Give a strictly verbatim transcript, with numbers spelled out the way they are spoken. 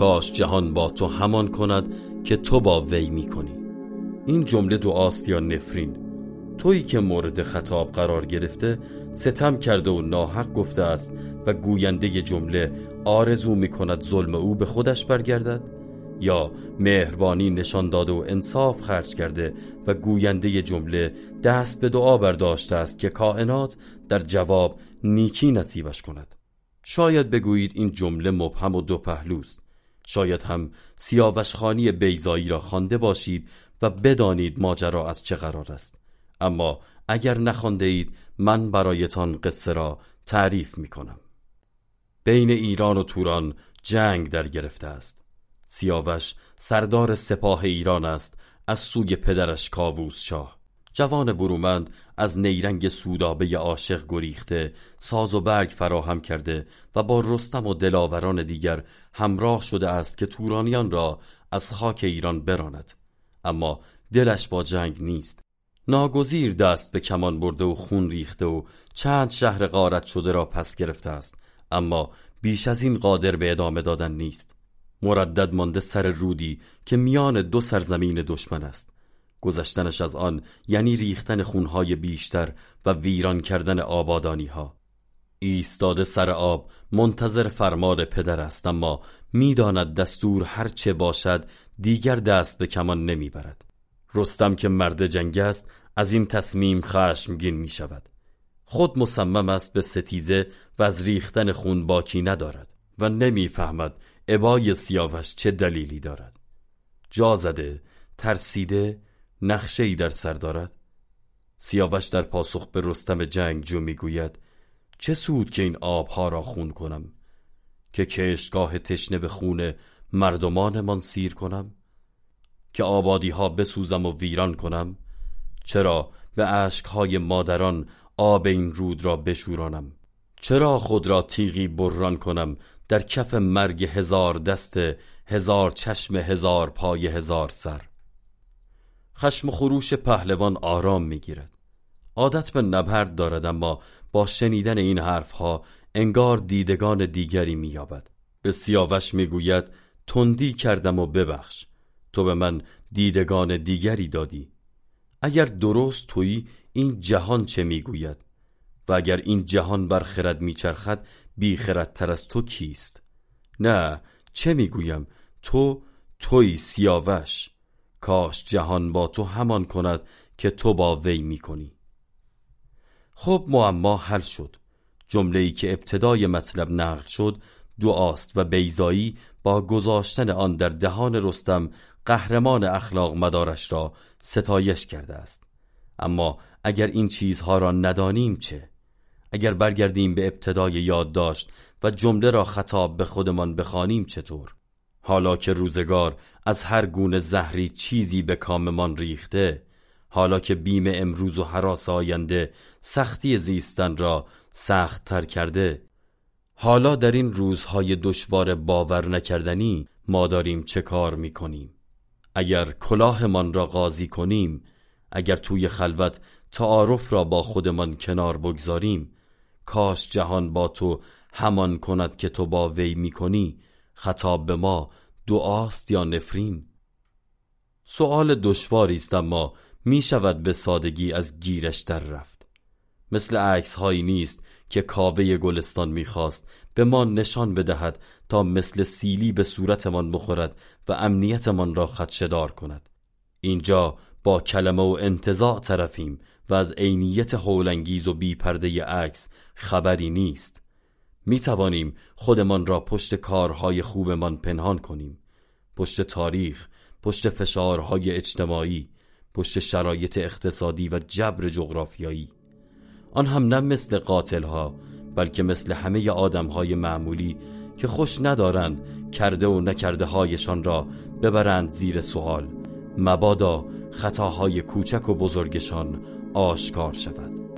کاش جهان با تو همان کند که تو با وی می کنی. این جمله دعاست یا نفرین؟ تویی که مورد خطاب قرار گرفته ستم کرده و ناحق گفته است و گوینده جمله آرزو می کند ظلم او به خودش برگردد؟ یا مهربانی نشان داده و انصاف خرج کرده و گوینده جمله دست به دعا برداشته است که کائنات در جواب نیکی نصیبش کند؟ شاید بگویید این جمله مبهم و دوپهلوست. شاید هم سیاوش خانی بیضایی را خوانده باشید و بدانید ماجرا از چه قرار است. اما اگر نخوانده اید من برایتان قصه را تعریف می کنم. بین ایران و توران جنگ در گرفته است. سیاوش سردار سپاه ایران است از سوی پدرش کاووس شاه. جوان برومند از نیرنگ سودابه عاشق گریخته ساز و برگ فراهم کرده و با رستم و دلاوران دیگر همراه شده است که تورانیان را از خاک ایران براند. اما دلش با جنگ نیست. ناگزیر دست به کمان برده و خون ریخته و چند شهر غارت شده را پس گرفته است، اما بیش از این قادر به ادامه دادن نیست. مردد مانده سر رودی که میان دو سرزمین دشمن است. گذشتنش از آن یعنی ریختن خونهای بیشتر و ویران کردن آبادانی ها. ایستاده سر آب منتظر فرمان پدر است، اما میداند دستور هر چه باشد دیگر دست به کمان نمیبرد. رستم که مرد جنگ است از این تصمیم خشمگین می شود. خود مصمم است به ستیزه و از ریختن خون باکی ندارد و نمی فهمد ابای سیاوش چه دلیلی دارد. جا زده، ترسیده، نقشه‌ای در سر دارد. سیاوش در پاسخ به رستم جنگجو می گوید چه سود که این آبها را خون کنم، که کشتگاه تشنه به خون مردمان من سیر کنم، که آبادی ها بسوزم و ویران کنم. چرا به اشکهای مادران آب این رود را بشورانم؟ چرا خود را تیغی بران کنم در کف مرگ هزار دست، هزار چشم، هزار پای، هزار سر؟ خشم خروش پهلوان آرام می گیرد. عادت به نبرد دارد، اما با شنیدن این حرف ها انگار دیدگان دیگری می یابد. به سیاوش می گوید تندی کردم و ببخش، تو به من دیدگان دیگری دادی. اگر درست تویی این جهان چه میگوید؟ و اگر این جهان بر خرد میچرخد بی خردتر از تو کیست؟ نه، چه میگویم، تو تویی سیاوش. کاش جهان با تو همان کند که تو با وی میکنی. خب معما حل شد. جمله‌ای که ابتدای مطلب نقل شد دعاست و بیضایی با گذاشتن آن در دهان رستم قهرمان اخلاق مدارش را ستایش کرده است. اما اگر این چیزها را ندانیم چه؟ اگر برگردیم به ابتدای یادداشت و جمله را خطاب به خودمان بخوانیم چطور؟ حالا که روزگار از هر گونه زهری چیزی به کاممان ریخته، حالا که بیم امروز و هراس آینده سختی زیستن را سخت تر کرده، حالا در این روزهای دشوار باور نکردنی ما داریم چه کار می کنیم؟ اگر کلاهمان را قاضی کنیم، اگر توی خلوت تعارف را با خودمان کنار بگذاریم، کاش جهان با تو همان کند که تو با وی می کنی، خطاب به ما دعاست یا نفرین؟ سؤال دشواری است، اما می شود به سادگی از گیرش در رفت. مثل عکس هایی نیست که کاوه گلستان میخواست به ما نشان بدهد تا مثل سیلی به صورتمان بخورد و امنیتمان را خدشه‌دار کند. اینجا با کلمه و انتزاع طرفیم و از عینیت هولانگیز و بی پرده عکس خبری نیست. می توانیم خودمان را پشت کارهای خوبمان پنهان کنیم، پشت تاریخ، پشت فشارهای اجتماعی، پشت شرایط اقتصادی و جبر جغرافیایی. آن هم نه مثل قاتل ها، بلکه مثل همه آدم های معمولی که خوش ندارند کرده و نکرده هایشان را ببرند زیر سوال، مبادا خطاهای کوچک و بزرگشان آشکار شود.